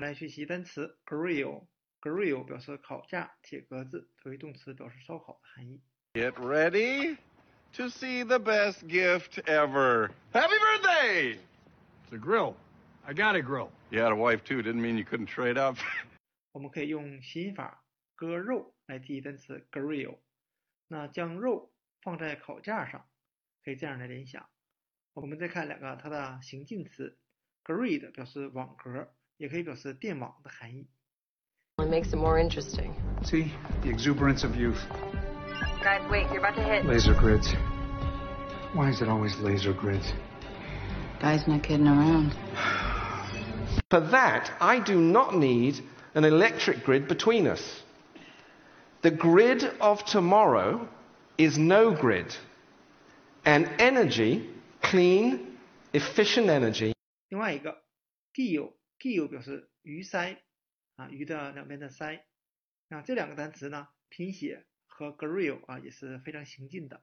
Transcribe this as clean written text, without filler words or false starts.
来学习单词 grill。grill 表示烤架、铁格子，作为动词表示烧烤的含义。Get ready to see the best gift ever. Happy birthday! It's a grill. I got a grill. You had a wife too. Didn't mean you couldn't trade up. 我们可以用谐音法割肉来记忆单词 grill。那将肉放在烤架上，可以这样来联想。我们再看两个它的形近词 ，grid 表示网格，也可以表示电网的含义。It makes it more interesting. See the exuberance of youth. Guys, wait! You're about to hit laser grids. Why is it always laser grids? Guys, not kidding around. For that, I do not need an electric grid between us. The grid of tomorrow is no grid, and energy. Clean, efficient energy. 另外一个 gill 表示鱼鳃啊，鱼的两边的鳃。那这两个单词呢，拼写和 grill 啊也是非常形近的。